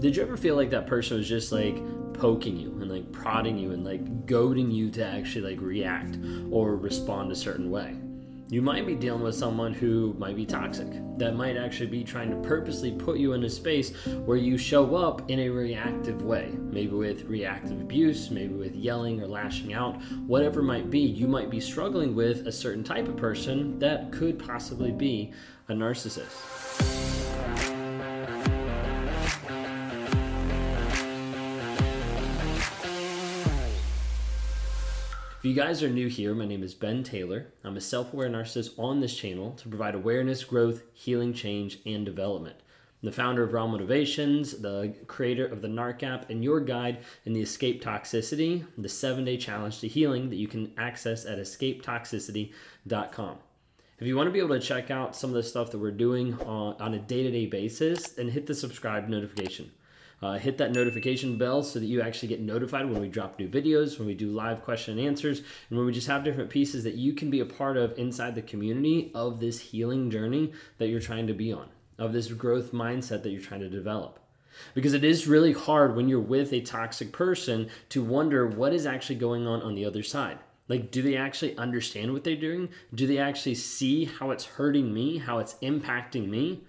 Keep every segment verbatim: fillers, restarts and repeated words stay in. Did you ever feel like that person was just like poking you and like prodding you and like goading you to actually like react or respond a certain way? You might be dealing with someone who might be toxic, that might actually be trying to purposely put you in a space where you show up in a reactive way, maybe with reactive abuse, maybe with yelling or lashing out, whatever it might be. You might be struggling with a certain type of person that could possibly be a narcissist. If you guys are new here, my name is Ben Taylor. I'm a self-aware narcissist on this channel to provide awareness, growth, healing, change, and development. I'm the founder of Raw Motivations, the creator of the NARC app, and your guide in the Escape Toxicity, the seven-day challenge to healing that you can access at escape toxicity dot com. If you want to be able to check out some of the stuff that we're doing on, on a day-to-day basis, then hit the subscribe notification. Uh, hit that notification bell so that you actually get notified when we drop new videos, when we do live question and answers, and when we just have different pieces that you can be a part of inside the community of this healing journey that you're trying to be on, of this growth mindset that you're trying to develop. Because it is really hard when you're with a toxic person to wonder what is actually going on on the other side. Like, do they actually understand what they're doing? Do they actually see how it's hurting me, how it's impacting me?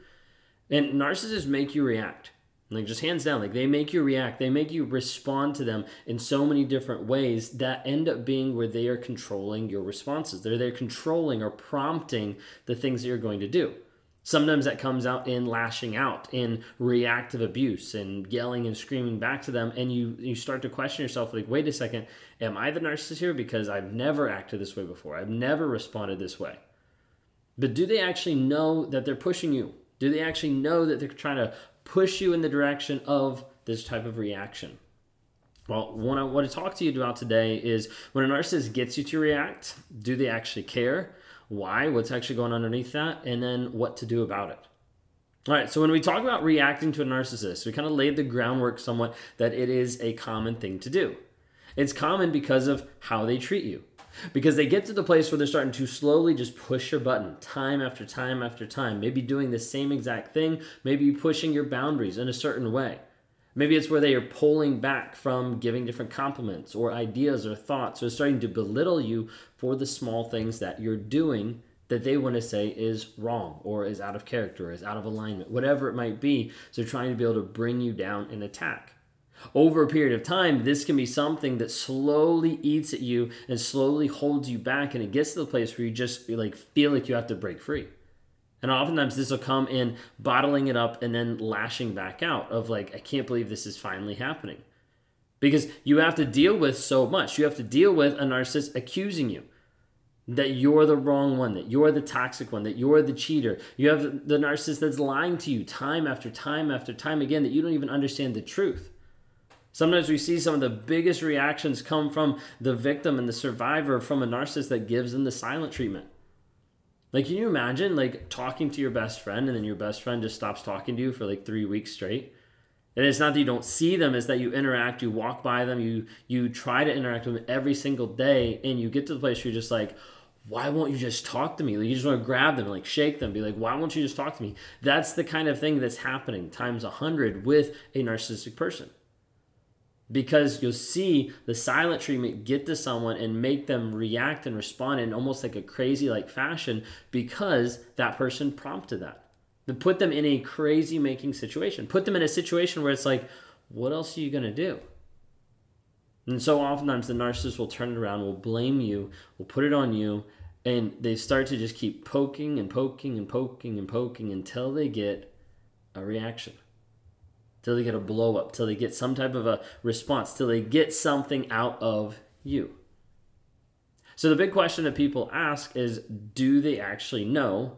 And narcissists make you react. Like, just hands down, like, they make you react. They make you respond to them in so many different ways that end up being where they are controlling your responses. They're they're controlling or prompting the things that you're going to do. Sometimes that comes out in lashing out, in reactive abuse, and yelling and screaming back to them. And you, you start to question yourself, like, wait a second, am I the narcissist here? Because I've never acted this way before. I've never responded this way. But do they actually know that they're pushing you? Do they actually know that they're trying to push you in the direction of this type of reaction? Well, what I want to talk to you about today is, when a narcissist gets you to react, do they actually care? Why? What's actually going on underneath that? And then what to do about it. All right, so when we talk about reacting to a narcissist, we kind of laid the groundwork somewhat that it is a common thing to do. It's common because of how they treat you. Because they get to the place where they're starting to slowly just push your button time after time after time. Maybe doing the same exact thing. Maybe pushing your boundaries in a certain way. Maybe it's where they are pulling back from giving different compliments or ideas or thoughts, or starting to belittle you for the small things that you're doing that they want to say is wrong or is out of character or is out of alignment, whatever it might be. So trying to be able to bring you down and attack. Over a period of time, this can be something that slowly eats at you and slowly holds you back, and it gets to the place where you just like feel like you have to break free. And oftentimes this will come in bottling it up and then lashing back out of like, I can't believe this is finally happening. Because you have to deal with so much. You have to deal with a narcissist accusing you that you're the wrong one, that you're the toxic one, that you're the cheater. You have the narcissist that's lying to you time after time after time again, that you don't even understand the truth. Sometimes we see some of the biggest reactions come from the victim and the survivor, from a narcissist that gives them the silent treatment. Like, can you imagine, like, talking to your best friend, and then your best friend just stops talking to you for like three weeks straight? And it's not that you don't see them, it's that you interact, you walk by them, you you try to interact with them every single day, and you get to the place where you're just like, why won't you just talk to me? Like, you just want to grab them, like, shake them, be like, why won't you just talk to me? That's the kind of thing that's happening times one hundred with a narcissistic person. Because you'll see the silent treatment get to someone and make them react and respond in almost like a crazy like fashion, because that person prompted that. They put them in a crazy making situation. Put them in a situation where it's like, what else are you going to do? And so oftentimes the narcissist will turn it around, will blame you, will put it on you, and they start to just keep poking and poking and poking and poking until they get a reaction. Till they get a blow up, till they get some type of a response, till they get something out of you. So the big question that people ask is, do they actually know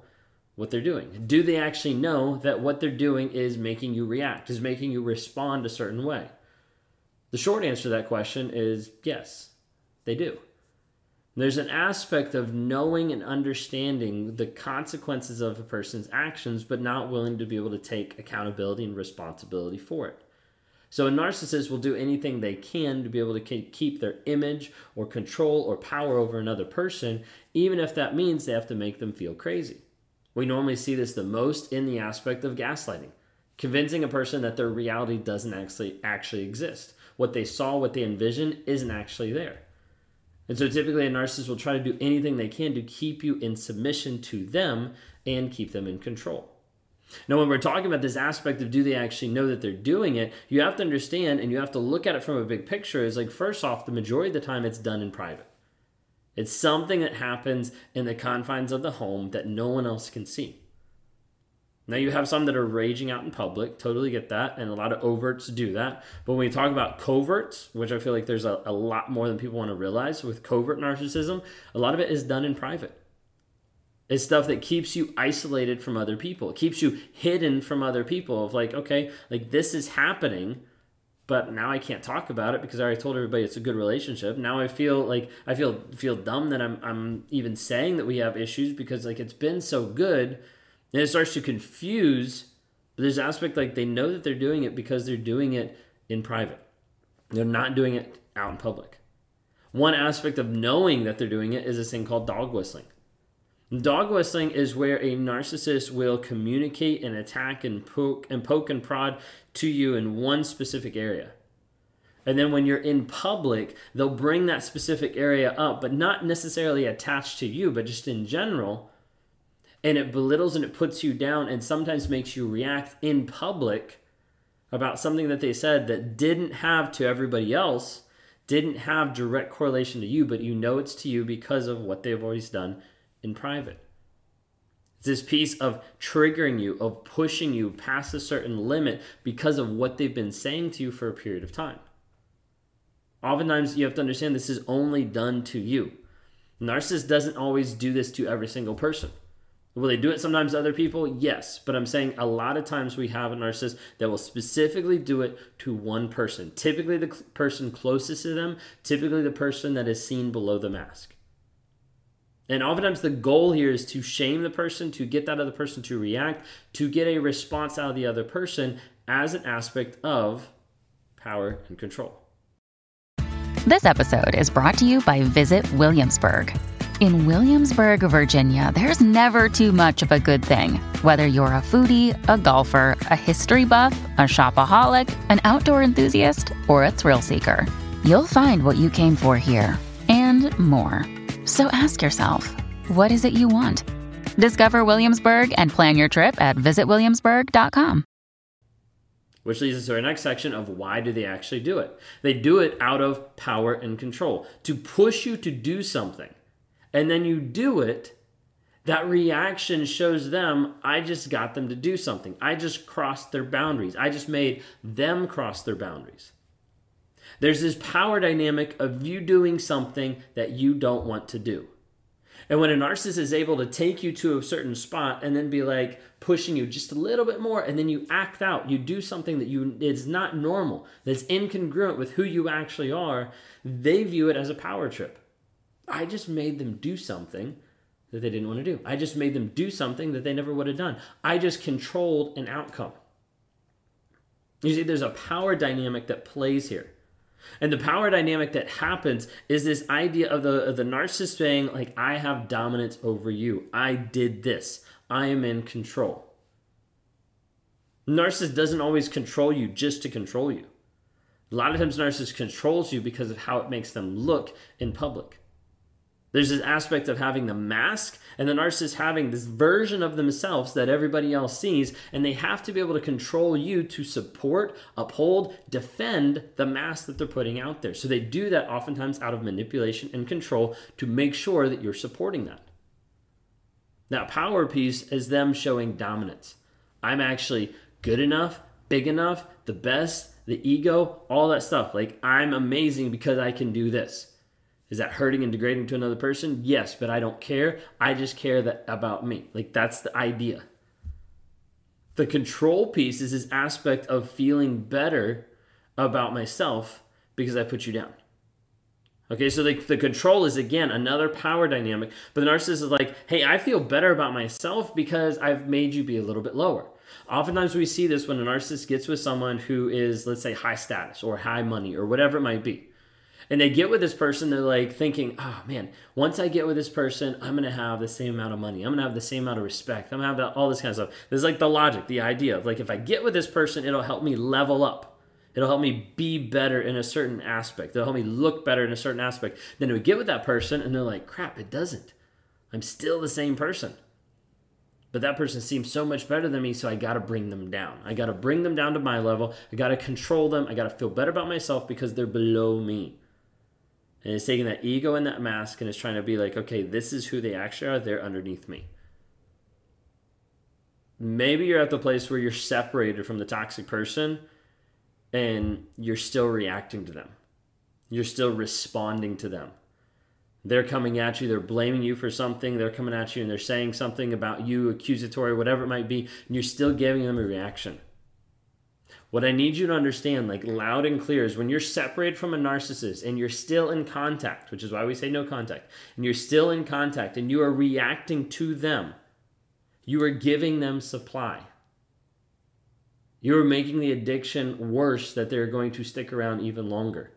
what they're doing? Do they actually know that what they're doing is making you react, is making you respond a certain way? The short answer to that question is yes, they do. There's an aspect of knowing and understanding the consequences of a person's actions, but not willing to be able to take accountability and responsibility for it. So a narcissist will do anything they can to be able to keep their image or control or power over another person, even if that means they have to make them feel crazy. We normally see this the most in the aspect of gaslighting, convincing a person that their reality doesn't actually actually exist. What they saw, what they envisioned isn't actually there. And so typically a narcissist will try to do anything they can to keep you in submission to them and keep them in control. Now, when we're talking about this aspect of do they actually know that they're doing it, you have to understand and you have to look at it from a big picture. It's like, first off, the majority of the time it's done in private. It's something that happens in the confines of the home that no one else can see. Now, you have some that are raging out in public, totally get that, and a lot of overts do that. But when we talk about coverts, which I feel like there's a, a lot more than people want to realize with covert narcissism, a lot of it is done in private. It's stuff that keeps you isolated from other people. It keeps you hidden from other people of like, okay, like this is happening, but now I can't talk about it because I already told everybody it's a good relationship. Now I feel like I feel feel dumb that I'm I'm even saying that we have issues because like it's been so good. And it starts to confuse, but there's an aspect like they know that they're doing it because they're doing it in private. They're not doing it out in public. One aspect of knowing that they're doing it is this thing called dog whistling. Dog whistling is where a narcissist will communicate and attack and poke and poke and prod to you in one specific area. And then when you're in public, they'll bring that specific area up, but not necessarily attached to you, but just in general. And it belittles and it puts you down and sometimes makes you react in public about something that they said that didn't have to everybody else, didn't have direct correlation to you, but you know it's to you because of what they've always done in private. It's this piece of triggering you, of pushing you past a certain limit because of what they've been saying to you for a period of time. Oftentimes, you have to understand this is only done to you. Narcissist doesn't always do this to every single person. Will they do it sometimes to other people? Yes, but I'm saying a lot of times we have a narcissist that will specifically do it to one person, typically the cl- person closest to them, typically the person that is seen below the mask. And oftentimes the goal here is to shame the person, to get that other person to react, to get a response out of the other person as an aspect of power and control. This episode is brought to you by Visit Williamsburg. In Williamsburg, Virginia, there's never too much of a good thing. Whether you're a foodie, a golfer, a history buff, a shopaholic, an outdoor enthusiast, or a thrill seeker, you'll find what you came for here and more. So ask yourself, what is it you want? Discover Williamsburg and plan your trip at visit williamsburg dot com. Which leads us to our next section of why do they actually do it? They do it out of power and control, to push you to do something. And then you do it, that reaction shows them, I just got them to do something. I just crossed their boundaries. I just made them cross their boundaries. There's this power dynamic of you doing something that you don't want to do. And when a narcissist is able to take you to a certain spot and then be like pushing you just a little bit more, and then you act out, you do something that you is not normal, that's incongruent with who you actually are, they view it as a power trip. I just made them do something that they didn't want to do. I just made them do something that they never would have done. I just controlled an outcome. You see, there's a power dynamic that plays here. And the power dynamic that happens is this idea of the, of the narcissist saying, like, I have dominance over you. I did this. I am in control. Narcissist doesn't always control you just to control you. A lot of times narcissist controls you because of how it makes them look in public. There's this aspect of having the mask and the narcissist having this version of themselves that everybody else sees, and they have to be able to control you to support, uphold, defend the mask that they're putting out there. So they do that oftentimes out of manipulation and control to make sure that you're supporting that. That power piece is them showing dominance. I'm actually good enough, big enough, the best, the ego, all that stuff. Like, I'm amazing because I can do this. Is that hurting and degrading to another person? Yes, but I don't care. I just care that about me. Like, that's the idea. The control piece is this aspect of feeling better about myself because I put you down. Okay, so the, the control is, again, another power dynamic. But the narcissist is like, hey, I feel better about myself because I've made you be a little bit lower. Oftentimes we see this when a narcissist gets with someone who is, let's say, high status or high money or whatever it might be. And they get with this person, they're like thinking, oh man, once I get with this person, I'm going to have the same amount of money. I'm going to have the same amount of respect. I'm going to have all this kind of stuff. This is like the logic, the idea of like, if I get with this person, it'll help me level up. It'll help me be better in a certain aspect. It'll help me look better in a certain aspect. Then we get with that person and they're like, crap, it doesn't. I'm still the same person. But that person seems so much better than me, so I got to bring them down. I got to bring them down to my level. I got to control them. I got to feel better about myself because they're below me. And it's taking that ego and that mask and it's trying to be like, okay, this is who they actually are. They're underneath me. Maybe you're at the place where you're separated from the toxic person and you're still reacting to them. You're still responding to them. They're coming at you. They're blaming you for something. They're coming at you and they're saying something about you, accusatory, whatever it might be. And you're still giving them a reaction. What I need you to understand, like loud and clear, is when you're separated from a narcissist and you're still in contact, which is why we say no contact, and you're still in contact and you are reacting to them, you are giving them supply. You are making the addiction worse that they're going to stick around even longer.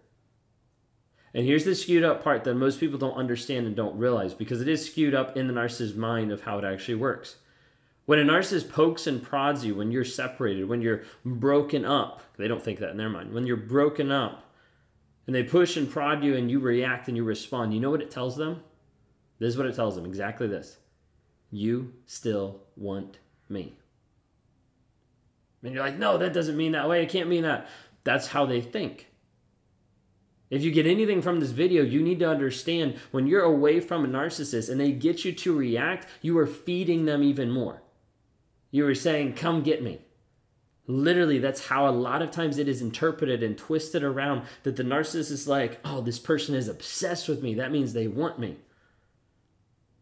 And here's the skewed up part that most people don't understand and don't realize because it is skewed up in the narcissist's mind of how it actually works. When a narcissist pokes and prods you, when you're separated, when you're broken up, they don't think that in their mind, when you're broken up and they push and prod you and you react and you respond, you know what it tells them? This is what it tells them, exactly this. You still want me. And you're like, no, that doesn't mean that way. It can't mean that. That's how they think. If you get anything from this video, you need to understand when you're away from a narcissist and they get you to react, you are feeding them even more. You were saying, come get me. Literally, that's how a lot of times it is interpreted and twisted around that the narcissist is like, oh, this person is obsessed with me. That means they want me.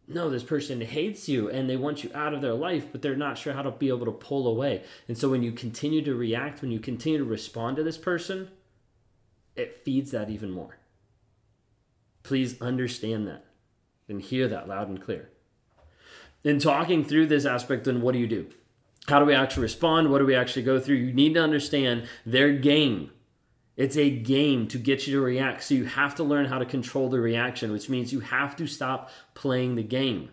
No, this person hates you and they want you out of their life, but they're not sure how to be able to pull away. And so when you continue to react, when you continue to respond to this person, it feeds that even more. Please understand that and hear that loud and clear. In talking through this aspect, then what do you do? How do we actually respond? What do we actually go through? You need to understand their game. It's a game to get you to react. So you have to learn how to control the reaction, which means you have to stop playing the game.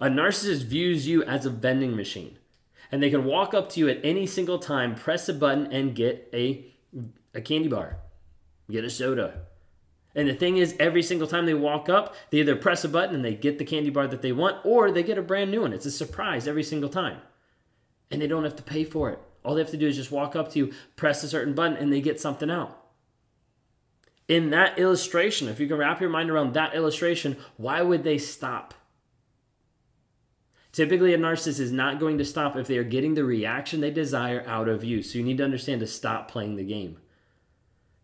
A narcissist views you as a vending machine, and they can walk up to you at any single time, press a button, and get a, a candy bar, get a soda. And the thing is, every single time they walk up, they either press a button and they get the candy bar that they want, or they get a brand new one. It's a surprise every single time. And they don't have to pay for it. All they have to do is just walk up to you, press a certain button, and they get something out. In that illustration, if you can wrap your mind around that illustration, why would they stop? Typically, a narcissist is not going to stop if they are getting the reaction they desire out of you. So you need to understand to stop playing the game.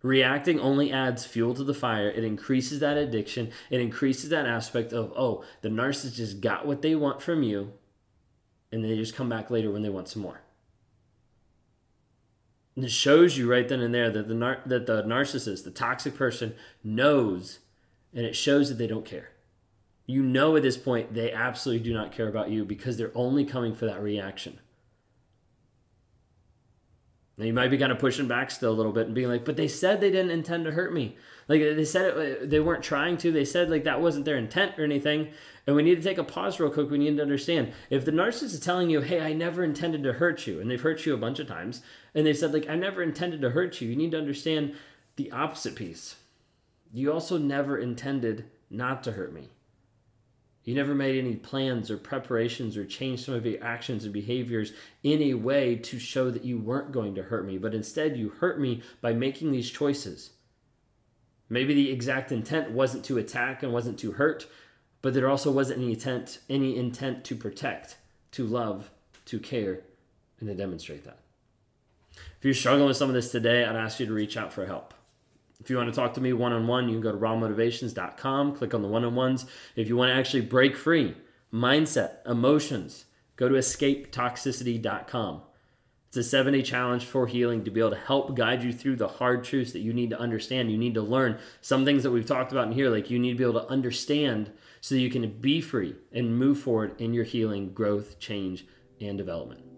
Reacting only adds fuel to the fire. It increases that addiction. It increases that aspect of, oh, the narcissist just got what they want from you, and they just come back later when they want some more. And it shows you right then and there that the nar- that the narcissist, the toxic person, knows, and it shows that they don't care. You know at this point they absolutely do not care about you because they're only coming for that reaction. Now, you might be kind of pushing back still a little bit and being like, but they said they didn't intend to hurt me. Like, they said it, they weren't trying to. They said, like, that wasn't their intent or anything. And we need to take a pause real quick. We need to understand. If the narcissist is telling you, hey, I never intended to hurt you, and they've hurt you a bunch of times, and they said, like, I never intended to hurt you, you need to understand the opposite piece. You also never intended not to hurt me. You never made any plans or preparations or changed some of your actions and behaviors in a way to show that you weren't going to hurt me, but instead you hurt me by making these choices. Maybe the exact intent wasn't to attack and wasn't to hurt, but there also wasn't any intent, any intent to protect, to love, to care, and to demonstrate that. If you're struggling with some of this today, I'd ask you to reach out for help. If you want to talk to me one-on-one, you can go to raw motivations dot com, click on the one-on-ones. If you want to actually break free, mindset, emotions, go to escape toxicity dot com. It's a seven-day challenge for healing to be able to help guide you through the hard truths that you need to understand. You need to learn some things that we've talked about in here, like you need to be able to understand so you can be free and move forward in your healing, growth, change, and development.